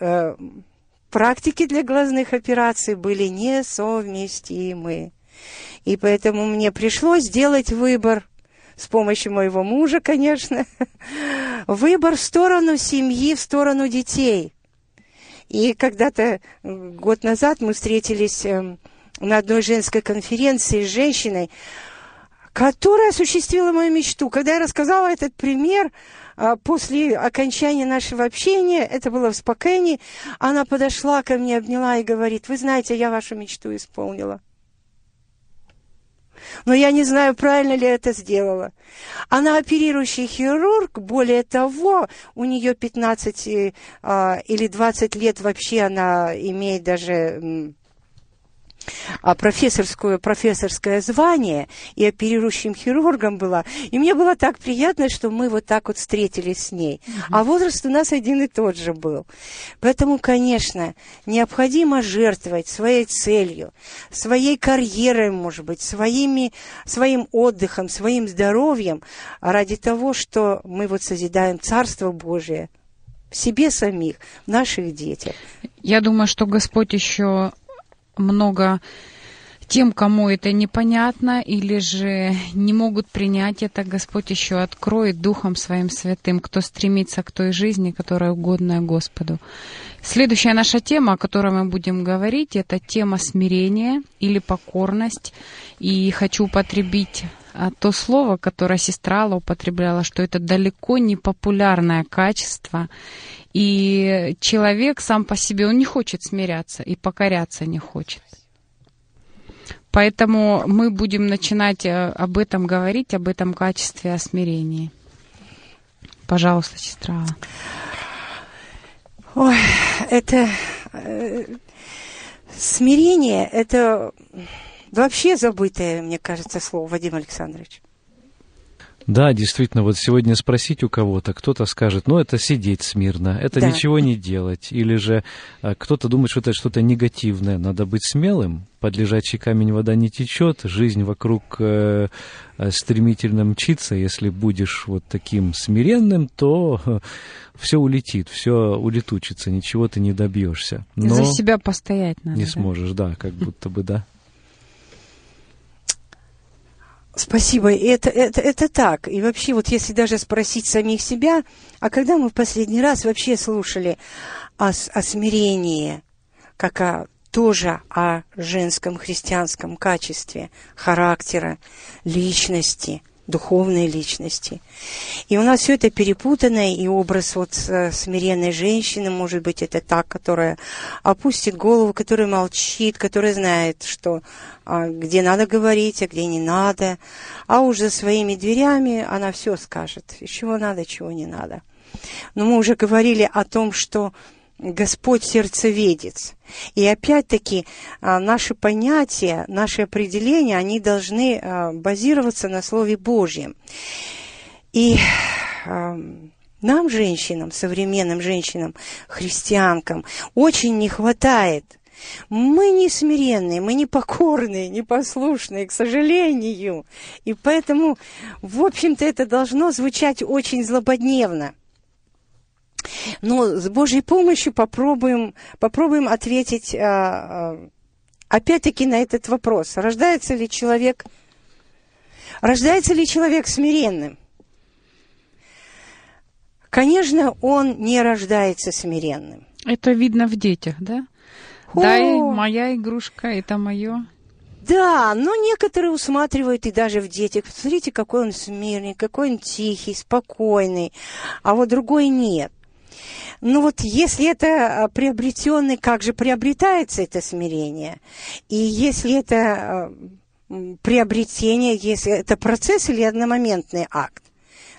Практики для глазных операций были несовместимы. И поэтому мне пришлось сделать выбор, с помощью моего мужа, конечно, выбор в сторону семьи, в сторону детей. И когда-то, год назад, мы встретились на одной женской конференции с женщиной, которая осуществила мою мечту. Когда я рассказала этот пример, после окончания нашего общения, это было в Спокойне, она подошла ко мне, обняла и говорит: «Вы знаете, я вашу мечту исполнила. Но я не знаю, правильно ли это сделала». Она оперирующий хирург, более того, у нее 15 или 20 лет вообще она имеет даже... профессорское звание, и оперирующим хирургом была. И мне было так приятно, что мы вот так вот встретились с ней. А возраст у нас один и тот же был. Поэтому, конечно, необходимо жертвовать своей целью, своей карьерой, может быть, своим отдыхом, своим здоровьем ради того, что мы вот созидаем Царство Божие в себе самих, в наших детях. Я думаю, что Господь еще... много тем, кому это непонятно или же не могут принять это, Господь еще откроет Духом Своим Святым, кто стремится к той жизни, которая угодна Господу. Следующая наша тема, о которой мы будем говорить, это тема смирения или покорность. И хочу употребить то слово, которое сестра Алла употребляла, что это далеко не популярное качество. И человек сам по себе, он не хочет смиряться и покоряться не хочет. Поэтому мы будем начинать об этом говорить, об этом качестве, о смирении. Пожалуйста, сестра Алла. Ой, это... Смирение — это вообще забытое, мне кажется, слово, Вадим Александрович. Да, действительно, вот сегодня спросить у кого-то, кто-то скажет, это сидеть смирно, это да. Ничего не делать, или же кто-то думает, что это что-то негативное, надо быть смелым, под лежачий камень вода не течет, жизнь вокруг стремительно мчится, если будешь вот таким смиренным, то все улетит, все улетучится, ничего ты не добьешься. Но за себя постоять надо. Не сможешь, да, как будто бы, да. Спасибо. Это так. И вообще, вот если даже спросить самих себя, а когда мы в последний раз вообще слушали о смирении, как о тоже о женском христианском качестве характера, личности, духовной личности. И у нас все это перепутано, и образ вот смиренной женщины, может быть, это та, которая опустит голову, которая молчит, которая знает, что где надо говорить, а где не надо. А уж за своими дверями она все скажет, чего надо, чего не надо. Но мы уже говорили о том, что Господь сердцеведец. И опять-таки наши понятия, наши определения, они должны базироваться на Слове Божьем. И нам, женщинам, современным женщинам, христианкам, очень не хватает. Мы не смиренные, мы не покорные, не послушные, к сожалению. И поэтому, в общем-то, это должно звучать очень злободневно. Но с Божьей помощью попробуем ответить опять-таки на этот вопрос. Рождается ли человек смиренным? Конечно, он не рождается смиренным. Это видно в детях, да? Дай, моя игрушка, это мое. Да, но некоторые усматривают и даже в детях. Посмотрите, какой он смиренный, какой он тихий, спокойный, а вот другой нет. Ну вот если это приобретенный, как же приобретается это смирение? И если это приобретение, если это процесс или одномоментный акт?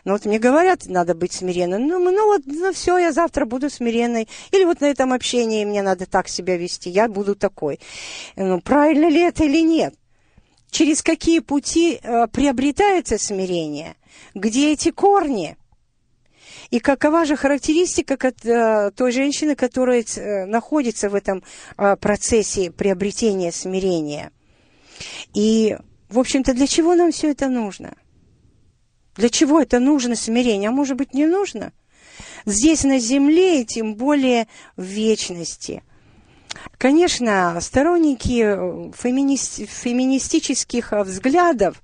Ну вот мне говорят, надо быть смиренным. Ну все, я завтра буду смиренной. Или вот на этом общении мне надо так себя вести, я буду такой. Ну правильно ли это или нет? Через какие пути приобретается смирение? Где эти корни? И какова же характеристика той женщины, которая находится в этом процессе приобретения смирения? И, в общем-то, для чего нам все это нужно? Для чего это нужно смирение? А может быть, не нужно? Здесь, на земле, и тем более в вечности. Конечно, сторонники феминистических взглядов,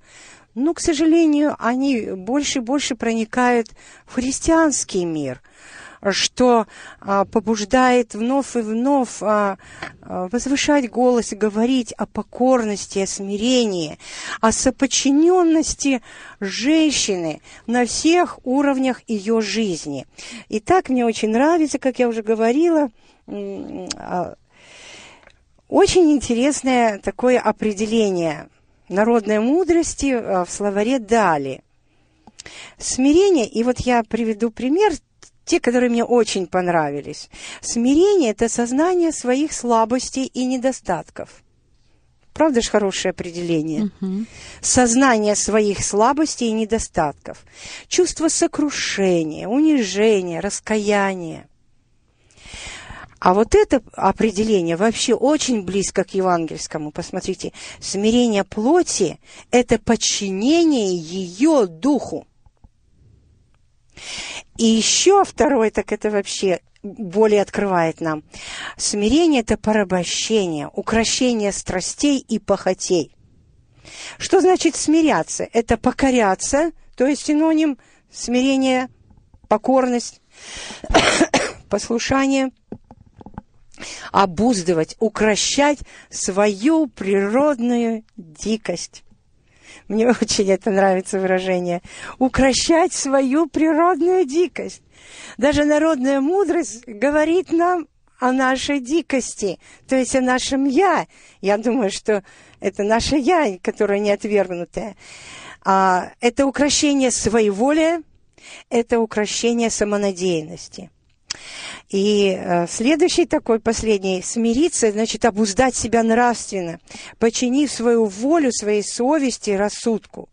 но, к сожалению, они больше и больше проникают в христианский мир, что побуждает вновь и вновь возвышать голос и говорить о покорности, о смирении, о соподчиненности женщины на всех уровнях ее жизни. И так мне очень нравится, как я уже говорила, очень интересное такое определение народной мудрости в словаре дали. Смирение, и вот я приведу пример, те, которые мне очень понравились. Смирение – это сознание своих слабостей и недостатков. Правда же хорошее определение? Угу. Сознание своих слабостей и недостатков. Чувство сокрушения, унижения, раскаяния. А вот это определение вообще очень близко к евангельскому. Посмотрите, смирение плоти – это подчинение ее духу. И еще второе, так это вообще более открывает нам. Смирение – это порабощение, укрощение страстей и похотей. Что значит смиряться? Это покоряться, то есть синоним смирения, покорность, послушание. Обуздывать, укрощать свою природную дикость. Мне очень это нравится выражение. Укрощать свою природную дикость. Даже народная мудрость говорит нам о нашей дикости, то есть о нашем «я». Я думаю, что это наше «я», которое не отвергнутое. Это укрощение своеволия, это укрощение самонадеянности. И следующий такой, последний, смириться, значит, обуздать себя нравственно, подчинив свою волю, своей совести и рассудку.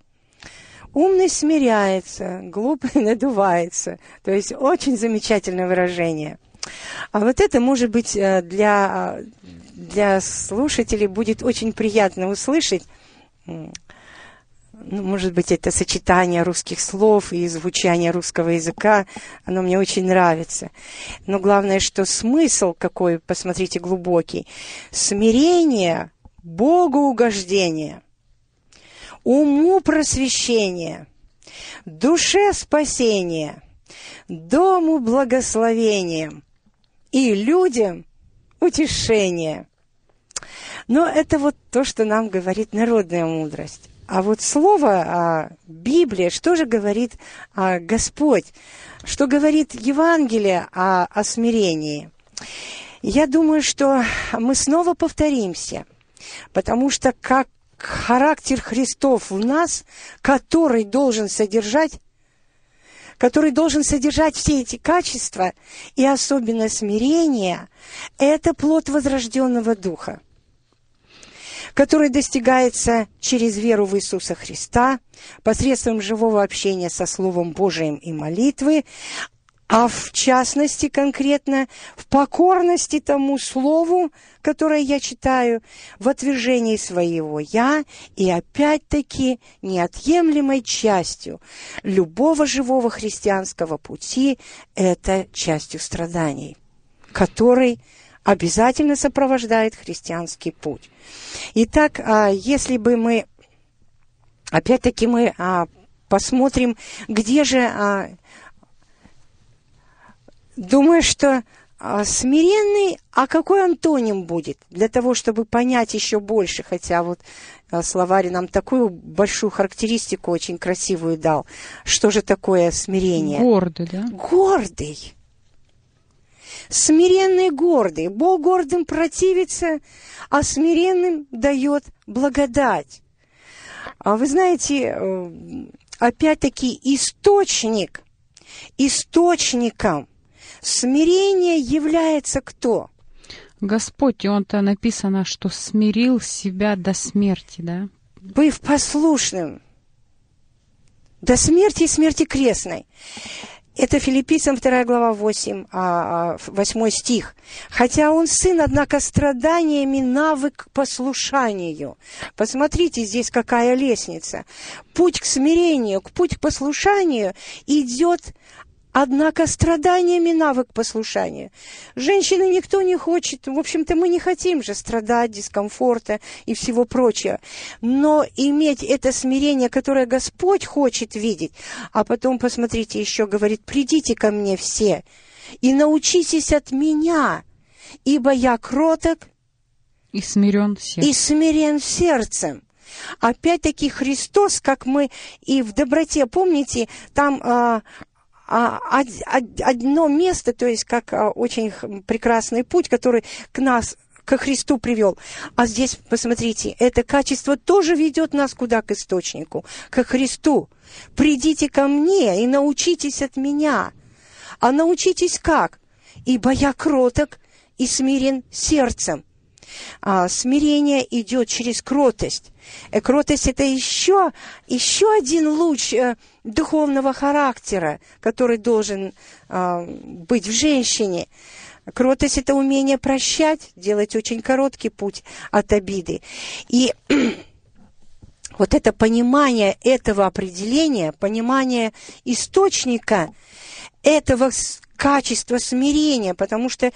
Умный смиряется, глупый надувается. То есть очень замечательное выражение. А вот это, может быть, для слушателей будет очень приятно услышать. Ну, может быть, это сочетание русских слов и звучание русского языка, оно мне очень нравится. Но главное, что смысл какой, посмотрите, глубокий. Смирение, богоугождение, уму просвещение, душе спасение, дому благословение и людям утешение. Но это вот то, что нам говорит народная мудрость. А вот слово Библия, что же говорит Господь? Что говорит Евангелие о смирении? Я думаю, что мы снова повторимся, потому что как характер Христов в нас, который должен содержать все эти качества, и особенно смирение, это плод возрожденного Духа, который достигается через веру в Иисуса Христа, посредством живого общения со Словом Божиим и молитвы, а в частности конкретно в покорности тому Слову, которое я читаю, в отвержении своего «я» и опять-таки неотъемлемой частью любого живого христианского пути – это частью страданий, который обязательно сопровождает христианский путь. Итак, если бы мы, опять-таки мы посмотрим, где же... Думаю, что смиренный, а какой антоним будет? Для того, чтобы понять еще больше, хотя вот словарь нам такую большую характеристику очень красивую дал. Что же такое смирение? Гордый, да? Гордый. Смиренный гордый. Бог гордым противится, а смиренным дает благодать. А вы знаете, опять-таки, источником смирение является кто? Господь, и он-то написано, что смирил себя до смерти, да? Быв послушным, до смерти и смерти крестной. Это Филиппийцам 2 глава 8 стих. «Хотя он сын, однако страданиями навык к послушанию». Посмотрите, здесь какая лестница. Путь к смирению, путь к послушанию идет... Однако страданиями навык послушания. Женщины никто не хочет, в общем-то, мы не хотим же страдать, дискомфорта и всего прочего. Но иметь это смирение, которое Господь хочет видеть, а потом, посмотрите, еще говорит, «Придите ко мне все и научитесь от меня, ибо я кроток и смирен сердцем». Опять-таки Христос, как мы и в доброте, помните, там... Одно место, то есть как очень прекрасный путь, который к нас, ко Христу привел. А здесь, посмотрите, это качество тоже ведет нас куда? К источнику, ко Христу. «Придите ко мне и научитесь от меня». А научитесь как? «Ибо я кроток и смирен сердцем». Смирение идет через кротость. Кротость – это еще один луч духовного характера, который должен быть в женщине. Кротость – это умение прощать, делать очень короткий путь от обиды. И вот это понимание этого определения, понимание источника этого качество смирения, потому что,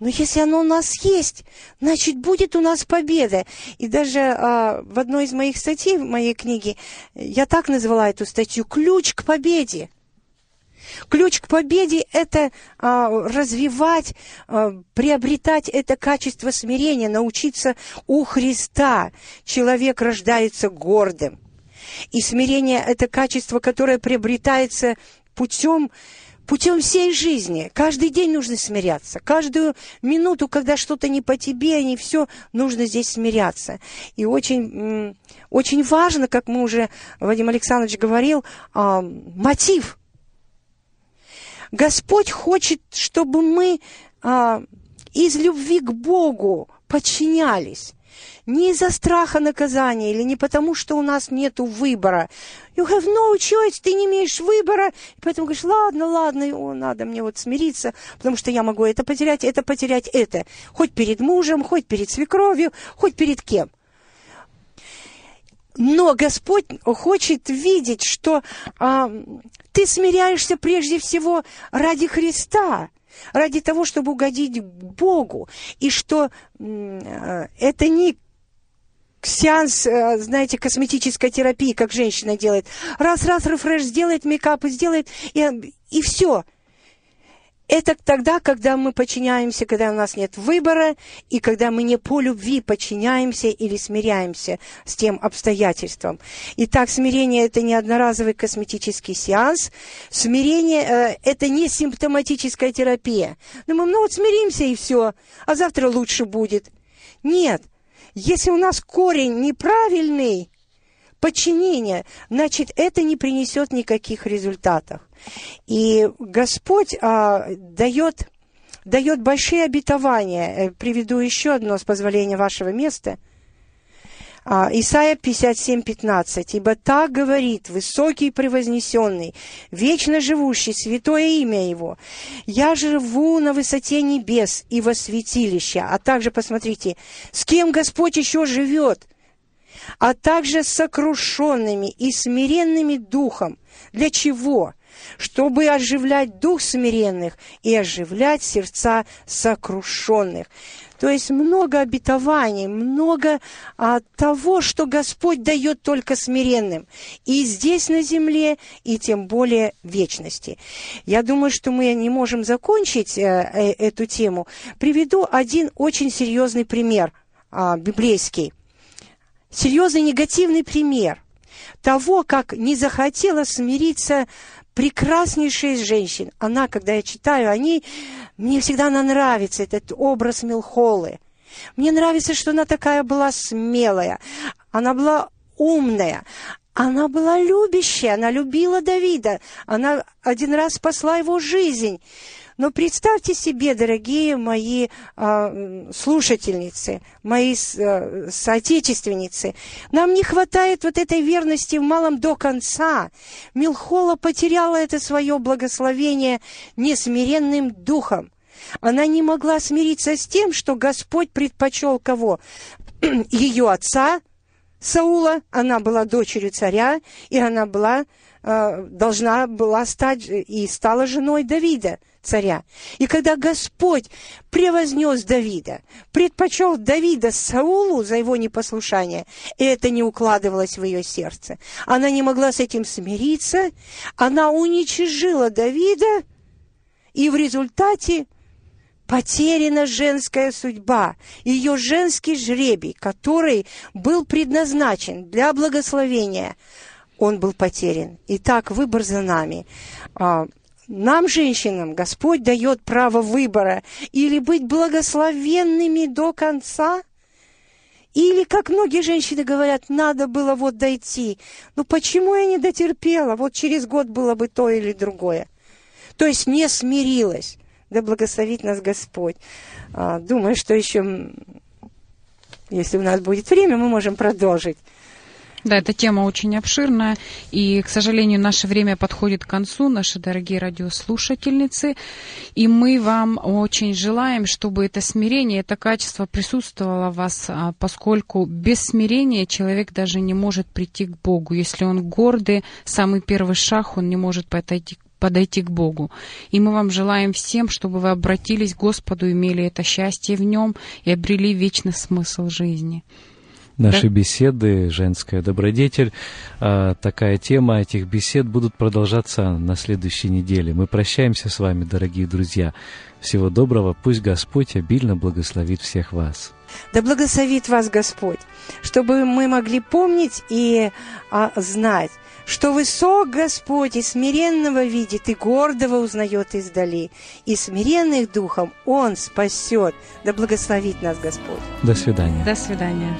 если оно у нас есть, значит, будет у нас победа. И даже в одной из моих статей, в моей книге, я так назвала эту статью «Ключ к победе». Ключ к победе – это развивать, приобретать это качество смирения, научиться у Христа. Человек рождается гордым. И смирение – это качество, которое приобретается путем всей жизни. Каждый день нужно смиряться. Каждую минуту, когда что-то не по тебе, не все, нужно здесь смиряться. И очень, очень важно, как мы уже, Вадим Александрович говорил, мотив. Господь хочет, чтобы мы из любви к Богу подчинялись. Не из-за страха наказания или не потому, что у нас нет выбора. You have no choice, ты не имеешь выбора. И поэтому говоришь, ладно, надо мне вот смириться, потому что я могу это потерять. Хоть перед мужем, хоть перед свекровью, хоть перед кем. Но Господь хочет видеть, что ты смиряешься прежде всего ради Христа. Ради того, чтобы угодить Богу. И что это не сеанс, знаете, косметической терапии, как женщина делает. Раз-раз, рефреш сделает, мейкап сделает, и все. Это тогда, когда мы подчиняемся, когда у нас нет выбора, и когда мы не по любви подчиняемся или смиряемся с тем обстоятельством. Итак, смирение – это не одноразовый косметический сеанс. Смирение – это не симптоматическая терапия. Но мы, ну вот смиримся и все, а завтра лучше будет. Нет, если у нас корень неправильный, подчинение, значит, это не принесет никаких результатов. И Господь дает большие обетования. Приведу еще одно с позволения вашего места. Исайя 57:15. «Ибо так говорит высокий и превознесенный, вечно живущий, святое имя его. Я живу на высоте небес и во святилище». А также, посмотрите, с кем Господь еще живет, а также с сокрушенными и смиренными духом. Для чего? Чтобы оживлять дух смиренных и оживлять сердца сокрушенных. То есть много обетований, много того, что Господь дает только смиренным. И здесь на земле, и тем более в вечности. Я думаю, что мы не можем закончить эту тему. Приведу один очень серьезный пример библейский. Серьезный негативный пример того, как не захотела смириться прекраснейшая из женщин. Она, когда я читаю о ней, мне всегда она нравится, этот образ Мелхолы. Мне нравится, что она такая была смелая, она была умная, она была любящая, она любила Давида, она один раз спасла его жизнь. Но представьте себе, дорогие мои слушательницы, мои соотечественницы, нам не хватает вот этой верности в малом до конца. Мелхола потеряла это свое благословение несмиренным духом. Она не могла смириться с тем, что Господь предпочел кого? Ее отца Саула, она была дочерью царя, и она была, должна была стать и стала женой Давида, царя. И когда Господь превознес Давида, предпочел Давида Саулу за его непослушание, и это не укладывалось в ее сердце. Она не могла с этим смириться, она уничижила Давида, и в результате потеряна женская судьба, ее женский жребий, который был предназначен для благословения, он был потерян. Итак, выбор за нами. Нам, женщинам, Господь дает право выбора или быть благословенными до конца, или, как многие женщины говорят, надо было вот дойти. Ну почему я не дотерпела? Вот через год было бы то или другое. То есть не смирилась. Да благословит нас Господь. Думаю, что еще, если у нас будет время, мы можем продолжить. Да, эта тема очень обширная, и, к сожалению, наше время подходит к концу, наши дорогие радиослушательницы, и мы вам очень желаем, чтобы это смирение, это качество присутствовало в вас, поскольку без смирения человек даже не может прийти к Богу. Если он гордый, самый первый шаг, он не может подойти к Богу. И мы вам желаем всем, чтобы вы обратились к Господу, имели это счастье в Нем и обрели вечный смысл жизни. Наши беседы, женская добродетель, такая тема этих бесед будут продолжаться на следующей неделе. Мы прощаемся с вами, дорогие друзья. Всего доброго, пусть Господь обильно благословит всех вас. Да благословит вас Господь, чтобы мы могли помнить и знать, что высок Господь и смиренного видит, и гордого узнает издали, и смиренных духом Он спасет. Да благословит нас Господь. До свидания. До свидания.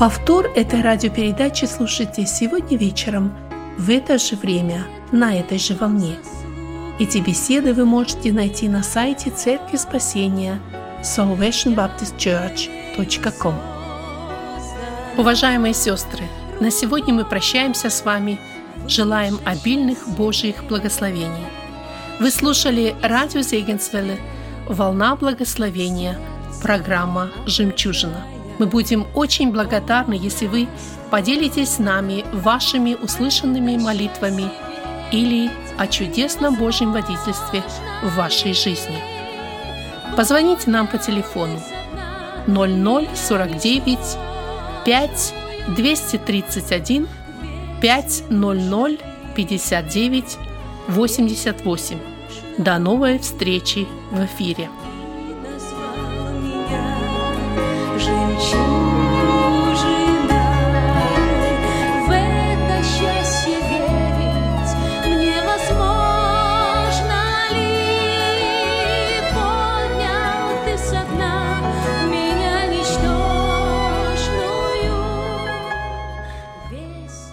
Повтор этой радиопередачи слушайте сегодня вечером, в это же время, на этой же волне. Эти беседы вы можете найти на сайте Церкви Спасения salvationbaptistchurch.com. Уважаемые сестры, на сегодня мы прощаемся с вами, желаем обильных Божьих благословений. Вы слушали радио Зегенсвелле «Волна благословения», программа «Жемчужина». Мы будем очень благодарны, если вы поделитесь с нами вашими услышанными молитвами или о чудесном Божьем водительстве в вашей жизни. Позвоните нам по телефону 0049 5 231 500 59 88. До новой встречи в эфире. Yes.